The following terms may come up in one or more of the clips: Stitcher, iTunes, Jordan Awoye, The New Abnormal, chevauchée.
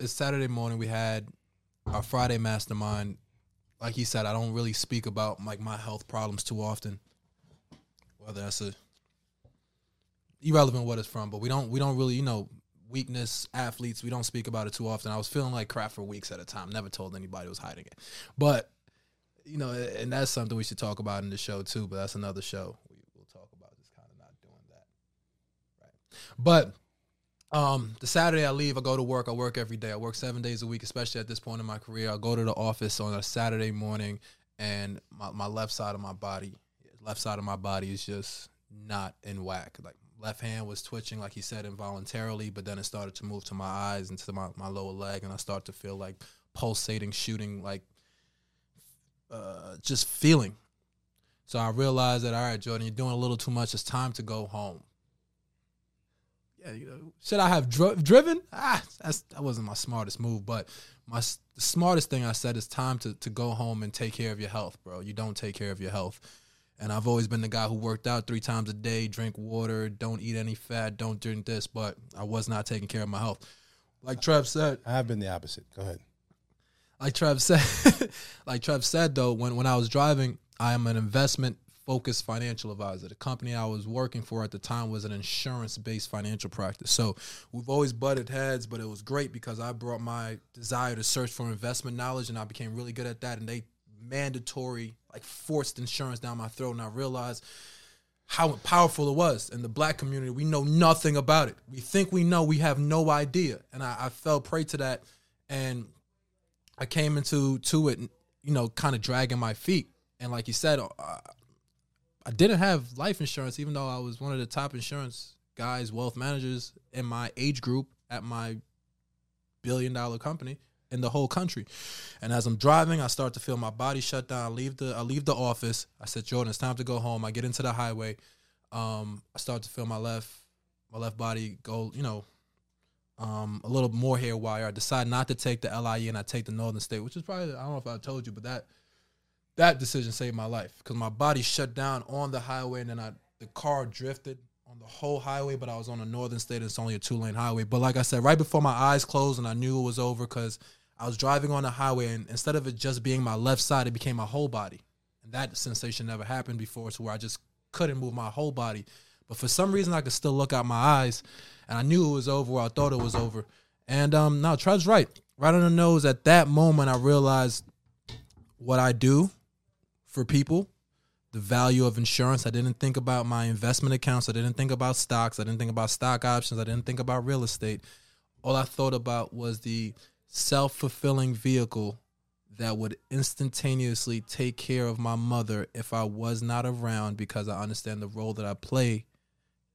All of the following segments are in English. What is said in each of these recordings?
It's Saturday morning. We had our Friday mastermind. Like he said, I don't really speak about like my health problems too often. Whether that's a irrelevant what it's from, but we don't really, you know, weakness, athletes, we don't speak about it too often. I was feeling like crap for weeks at a time. Never told anybody, I was hiding it. But, you know, and that's something we should talk about in the show too, but that's another show we'll talk about, just kind of not doing that. Right. But the Saturday I leave, I go to work. I work every day. I work 7 days a week, especially at this point in my career. I go to the office on a Saturday morning, and my left side of my body is just not in whack. Like, left hand was twitching, like he said, involuntarily, but then it started to move to my eyes and to my lower leg, and I start to feel like pulsating, shooting, like just feeling. So I realized that, all right, Jordan, you're doing a little too much. It's time to go home. Yeah, you know, should I have driven? That wasn't my smartest move, but the smartest thing I said is time to go home and take care of your health, bro. You don't take care of your health. And I've always been the guy who worked out 3 times a day, drink water, don't eat any fat, don't drink this, but I was not taking care of my health. Like Trev said. I have been the opposite. Go ahead. Like Trev said, though, when I was driving, I am an investment-focused financial advisor. The company I was working for at the time was an insurance-based financial practice. So we've always butted heads, but it was great because I brought my desire to search for investment knowledge, and I became really good at that, and they mandatory, like forced insurance down my throat, and I realized how powerful it was. In the black community, we know nothing about it. We think we know, we have no idea. And I fell prey to that, and I came into it, you know, kind of dragging my feet. And like you said, I didn't have life insurance, even though I was one of the top insurance guys, wealth managers in my age group at my billion-dollar company in the whole country. And as I'm driving, I start to feel my body shut down. I leave the office. I said, Jordan, it's time to go home. I get into the highway. I start to feel my left body go, you know, a little more hair wire. I decide not to take the LIE, and I take the Northern State, which is probably, I don't know if I told you, but that decision saved my life because my body shut down on the highway, and then the car drifted on the whole highway, but I was on the Northern State, and it's only a 2-lane highway. But like I said, right before my eyes closed and I knew it was over because I was driving on the highway, and instead of it just being my left side, it became my whole body. And that sensation never happened before, to where I just couldn't move my whole body. But for some reason, I could still look out my eyes, and I knew it was over, or I thought it was over. And no, Trev's right. Right on the nose, at that moment, I realized what I do for people, the value of insurance. I didn't think about my investment accounts. I didn't think about stocks. I didn't think about stock options. I didn't think about real estate. All I thought about was the self-fulfilling vehicle that would instantaneously take care of my mother if I was not around, because I understand the role that I play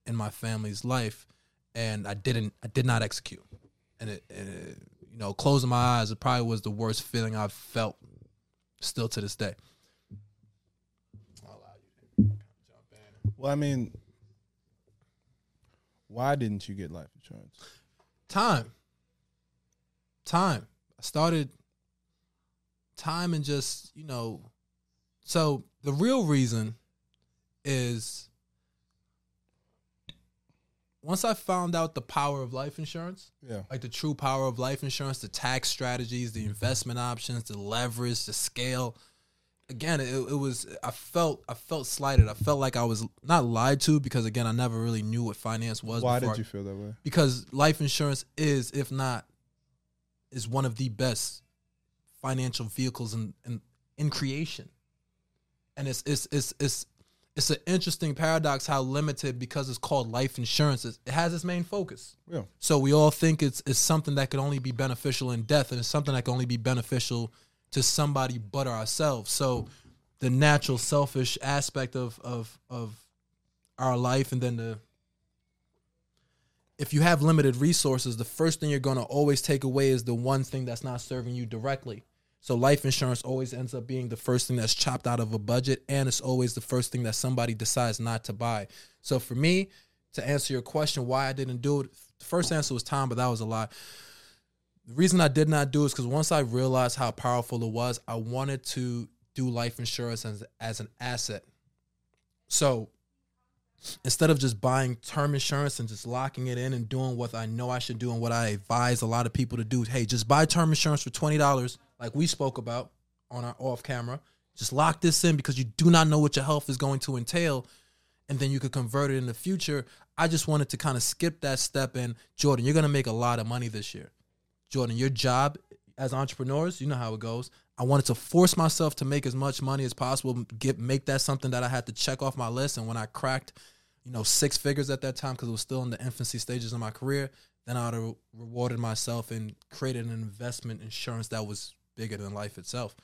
in my family's life, and I did not execute. And it, you know, closing my eyes, it probably was the worst feeling I've felt, still to this day. Well, I mean, why didn't you get life insurance? Time. I started time, and just, you know, so the real reason is once I found out the power of life insurance, like the true power of life insurance, the tax strategies, the investment options, the leverage, the scale. Again, it was, I felt slighted. I felt like I was not lied to, because again, I never really knew what finance was. Why did you feel that way? Because life insurance is, if not, is one of the best financial vehicles in creation. And it's an interesting paradox how limited, because it's called life insurance, it has its main focus. Yeah. So we all think it's something that could only be beneficial in death, and it's something that can only be beneficial to somebody but ourselves. So the natural selfish aspect of our life, and then if you have limited resources, the first thing you're going to always take away is the one thing that's not serving you directly. So life insurance always ends up being the first thing that's chopped out of a budget, and it's always the first thing that somebody decides not to buy. So for me, to answer your question, why I didn't do it, the first answer was time, but that was a lie. The reason I did not do it is because once I realized how powerful it was, I wanted to do life insurance as an asset. So instead of just buying term insurance and just locking it in and doing what I know I should do and what I advise a lot of people to do, hey, just buy term insurance for $20 like we spoke about on our off camera. Just lock this in because you do not know what your health is going to entail, and then you could convert it in the future. I just wanted to kind of skip that step. And Jordan, you're going to make a lot of money this year. Jordan, your job as entrepreneurs, you know how it goes. I wanted to force myself to make as much money as possible, make that something that I had to check off my list. And when I cracked, you know, six figures at that time, because it was still in the infancy stages of my career, then I would have rewarded myself and created an investment insurance that was bigger than life itself.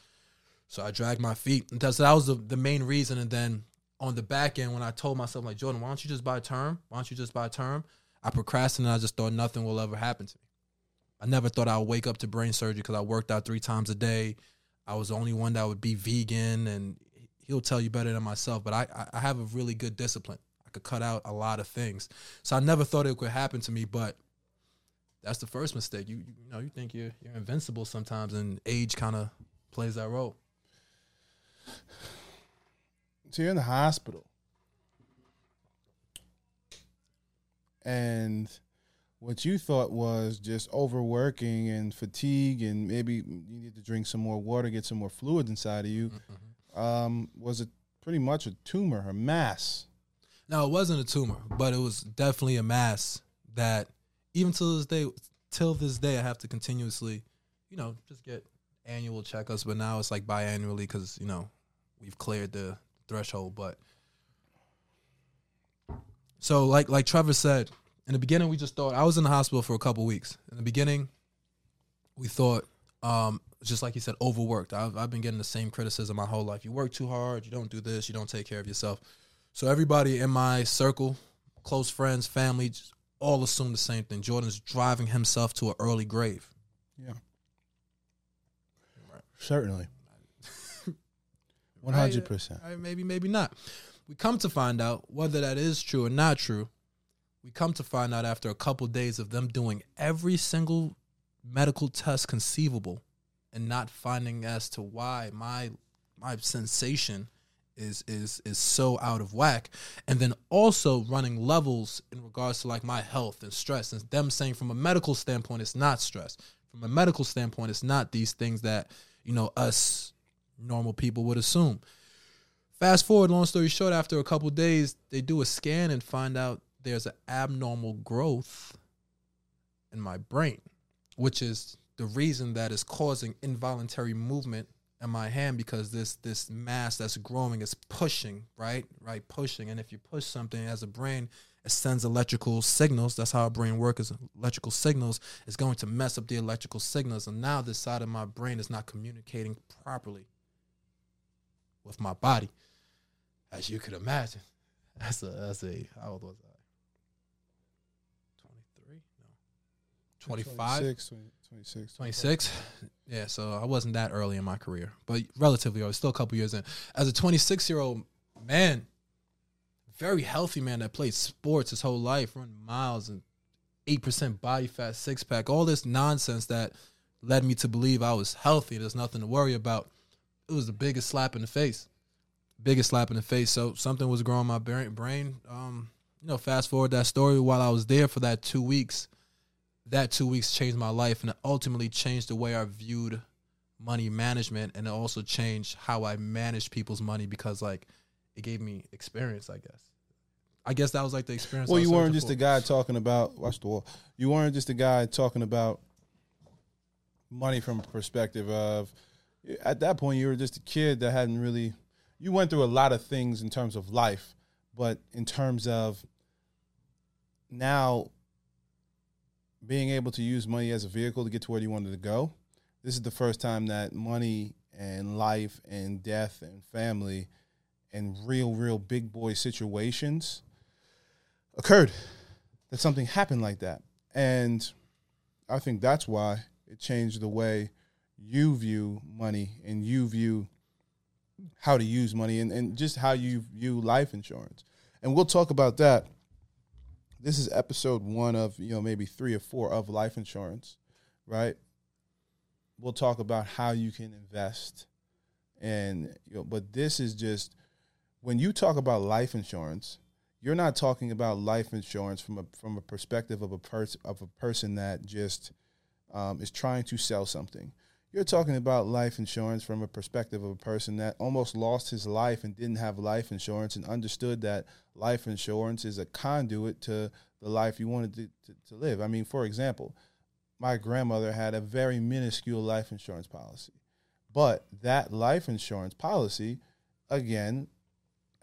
So I dragged my feet. And so that was the main reason. And then on the back end, when I told myself, like, Jordan, why don't you just buy term? Why don't you just buy term? I procrastinated. I just thought nothing will ever happen to me. I never thought I would wake up to brain surgery because I worked out 3 times a day. I was the only one that would be vegan, and he'll tell you better than myself, but I have a really good discipline. I could cut out a lot of things. So I never thought it could happen to me, but that's the first mistake. You know, you think you're invincible sometimes, and age kind of plays that role. So you're in the hospital. And what you thought was just overworking and fatigue, and maybe you need to drink some more water, get some more fluids inside of you, was it pretty much a tumor, a mass? No, it wasn't a tumor, but it was definitely a mass that even till this day, I have to continuously, you know, just get annual checkups. But now it's like biannually because, you know, we've cleared the threshold. But so like Trevor said, in the beginning, we just thought, I was in the hospital for a couple weeks. In the beginning, we thought, just like you said, overworked. I've been getting the same criticism my whole life. You work too hard. You don't do this. You don't take care of yourself. So everybody in my circle, close friends, family, just all assumed the same thing. Jordan's driving himself to an early grave. Yeah. Right. Certainly. 100%. Maybe not. We come to find out whether that is true or not true. We come to find out after a couple of days of them doing every single medical test conceivable and not finding as to why my sensation is so out of whack. And then also running levels in regards to like my health and stress, and them saying from a medical standpoint, it's not stress. From a medical standpoint, it's not these things that, you know, us normal people would assume. Fast forward, long story short, after a couple of days, they do a scan and find out there's an abnormal growth in my brain, which is the reason that is causing involuntary movement in my hand, because this mass that's growing is pushing, right, pushing. And if you push something as a brain, it sends electrical signals. That's how our brain works, is electrical signals. It's going to mess up the electrical signals. And now this side of my brain is not communicating properly with my body, as you could imagine. That's a how old was I? 25? 26. Yeah, so I wasn't that early in my career, but relatively early, still a couple years in. As a 26-year-old man, very healthy man that played sports his whole life, run miles and 8% body fat, six-pack, all this nonsense that led me to believe I was healthy. There's nothing to worry about. It was the biggest slap in the face. So something was growing in my brain. You know, fast forward that story, while I was there for that 2 weeks, that 2 weeks changed my life, and it ultimately changed the way I viewed money management, and it also changed how I managed people's money, because, like, it gave me experience, I guess. That was, like, the experience. Well, you weren't just a guy talking about money from a perspective of, at that point, you were just a kid that hadn't really, you went through a lot of things in terms of life, but in terms of now, being able to use money as a vehicle to get to where you wanted to go. This is the first time that money and life and death and family and real big boy situations occurred, that something happened like that. And I think that's why it changed the way you view money and you view how to use money and just how you view life insurance. And we'll talk about that. This is episode 1 of, you know, maybe 3 or 4 of life insurance, right? We'll talk about how you can invest, and, you know, but this is just, when you talk about life insurance, you're not talking about life insurance from a perspective of a person that just is trying to sell something. You're talking about life insurance from a perspective of a person that almost lost his life and didn't have life insurance and understood that life insurance is a conduit to the life you wanted to live. I mean, for example, my grandmother had a very minuscule life insurance policy, but that life insurance policy, again,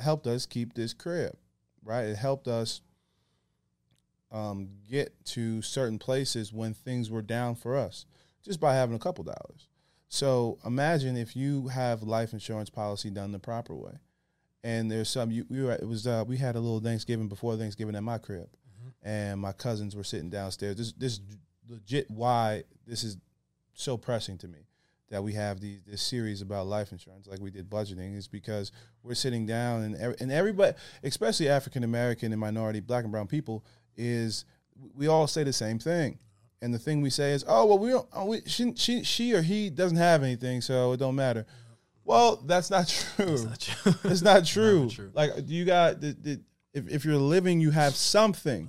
helped us keep this crib, right? It helped us get to certain places when things were down for us, just by having a couple dollars. So imagine if you have life insurance policy done the proper way. And there's some, we had a little Thanksgiving before Thanksgiving at my crib, and my cousins were sitting downstairs. This is legit why this is so pressing to me, that we have this series about life insurance, like we did budgeting, is because we're sitting down and everybody, especially African-American and minority, black and brown people, is we all say the same thing. And the thing we say is, oh, well, she or he doesn't have anything, so it don't matter. Well, that's not true. It's not true. Like, you got, if you're living, you have something.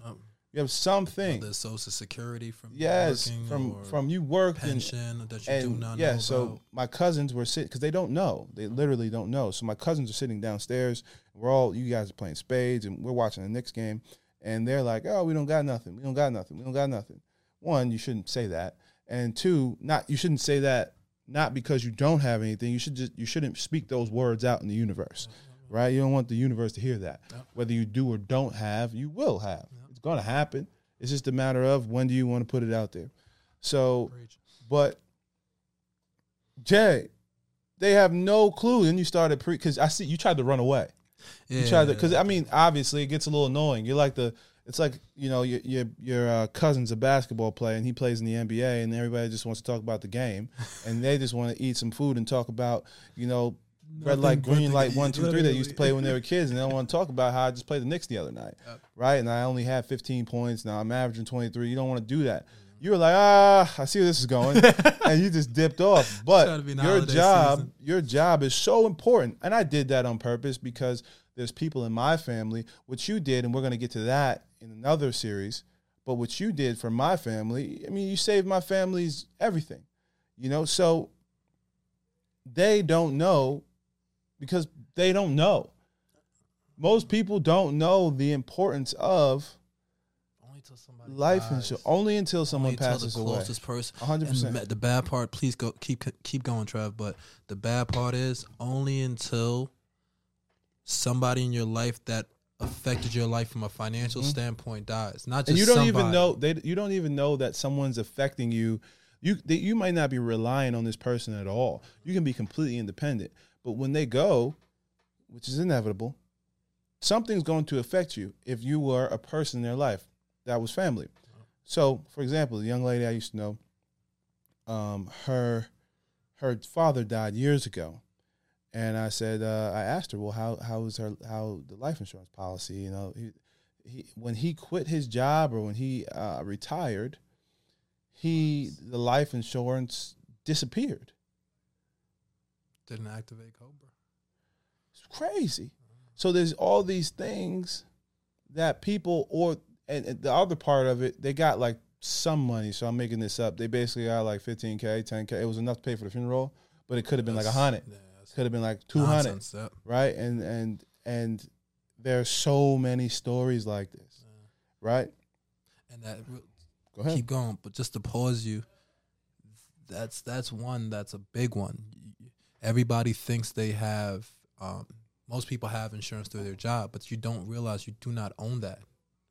You have something. Well, there's Social Security from working, from you work, pension that you do not know. Yeah, so about. My cousins were sitting, because they don't know. They literally don't know. So my cousins are sitting downstairs. You guys are playing spades, and we're watching the Knicks game. And they're like, oh, we don't got nothing. We don't got nothing. We don't got nothing. One, you shouldn't say that, and two, you shouldn't say that not because you don't have anything. You shouldn't speak those words out in the universe, right? You don't want the universe to hear that. Yep. Whether you do or don't have, you will have. Yep. It's going to happen. It's just a matter of when do you want to put it out there. So, but Jay, they have no clue. And you started because I see you tried to run away. Yeah. You tried to, because I mean, obviously, it gets a little annoying. You're like It's like, you know, your cousin's a basketball player and he plays in the NBA and everybody just wants to talk about the game and they just want to eat some food and talk about, you know, red light, green light, 1, 2, 3 that used to play when they were kids, and they don't want to talk about how I just played the Knicks the other night, right? And I only had 15 points. Now I'm averaging 23. You don't want to do that. You were like, I see where this is going, and you just dipped off. But your job is so important, and I did that on purpose because there's people in my family, what you did, and we're going to get to that in another series, but what you did for my family, I mean, you saved my family's everything, you know? So they don't know because they don't know. Most people don't know the importance of life insurance. Only until someone passes away. Only until the closest person. 100%. And the bad part, please go, keep going, Trav, but the bad part is only until somebody in your life that affected your life from a financial standpoint dies. Not just and you don't somebody. Even know you don't even know that someone's affecting you. You might not be relying on this person at all. You can be completely independent, but when they go, which is inevitable, something's going to affect you if you were a person in their life that was family. So, for example, the young lady I used to know, her father died years ago. And I said, I asked her, well, how is the life insurance policy? You know, when he quit his job or when he retired, the life insurance disappeared. Didn't activate COBRA. It's crazy. So there's all these things that people and the other part of it, they got like some money. So I'm making this up. They basically got like 15K, 10K. It was enough to pay for the funeral, but it could have been like 100. Yeah. Could have been like 200, nonsense, yep. Right? And there are so many stories like this, right? And that go ahead. Keep going, but just to pause you, that's one that's a big one. Everybody thinks they have. Most people have insurance through their job, but you don't realize you do not own that,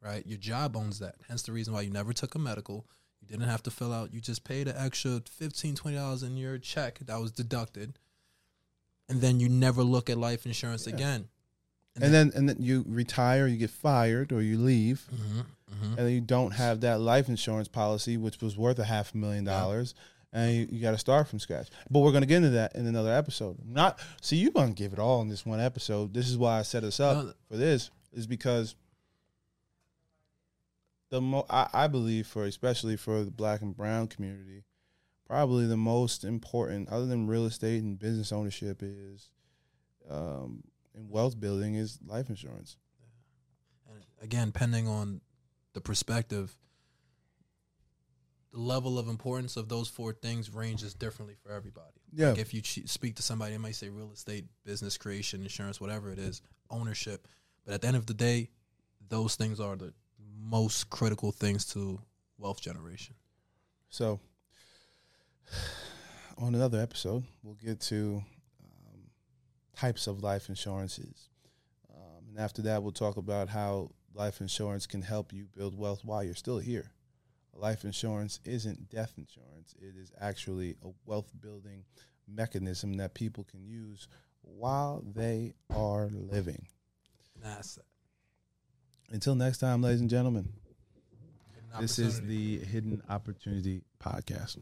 right? Your job owns that. Hence the reason why you never took a medical. You didn't have to fill out. You just paid an extra $15, $20 in your check that was deducted. And then you never look at life insurance again. And then you retire, you get fired, or you leave. And then you don't have that life insurance policy, which was worth $500,000. And you got to start from scratch. But we're going to get into that in another episode. You're going to give it all in this one episode. This is why I set us up for this, is because I believe, especially for the black and brown community, probably the most important, other than real estate and business ownership, is and wealth building is life insurance. Yeah. again, depending on the perspective, the level of importance of those four things ranges differently for everybody. Yeah. Like if you speak to somebody, they might say real estate, business creation, insurance, whatever it is, ownership. But at the end of the day, those things are the most critical things to wealth generation. So on another episode, we'll get to types of life insurances. And after that, we'll talk about how life insurance can help you build wealth while you're still here. Life insurance isn't death insurance. It is actually a wealth-building mechanism that people can use while they are living. Nice. Until next time, ladies and gentlemen, this is the Hidden Opportunity Podcast.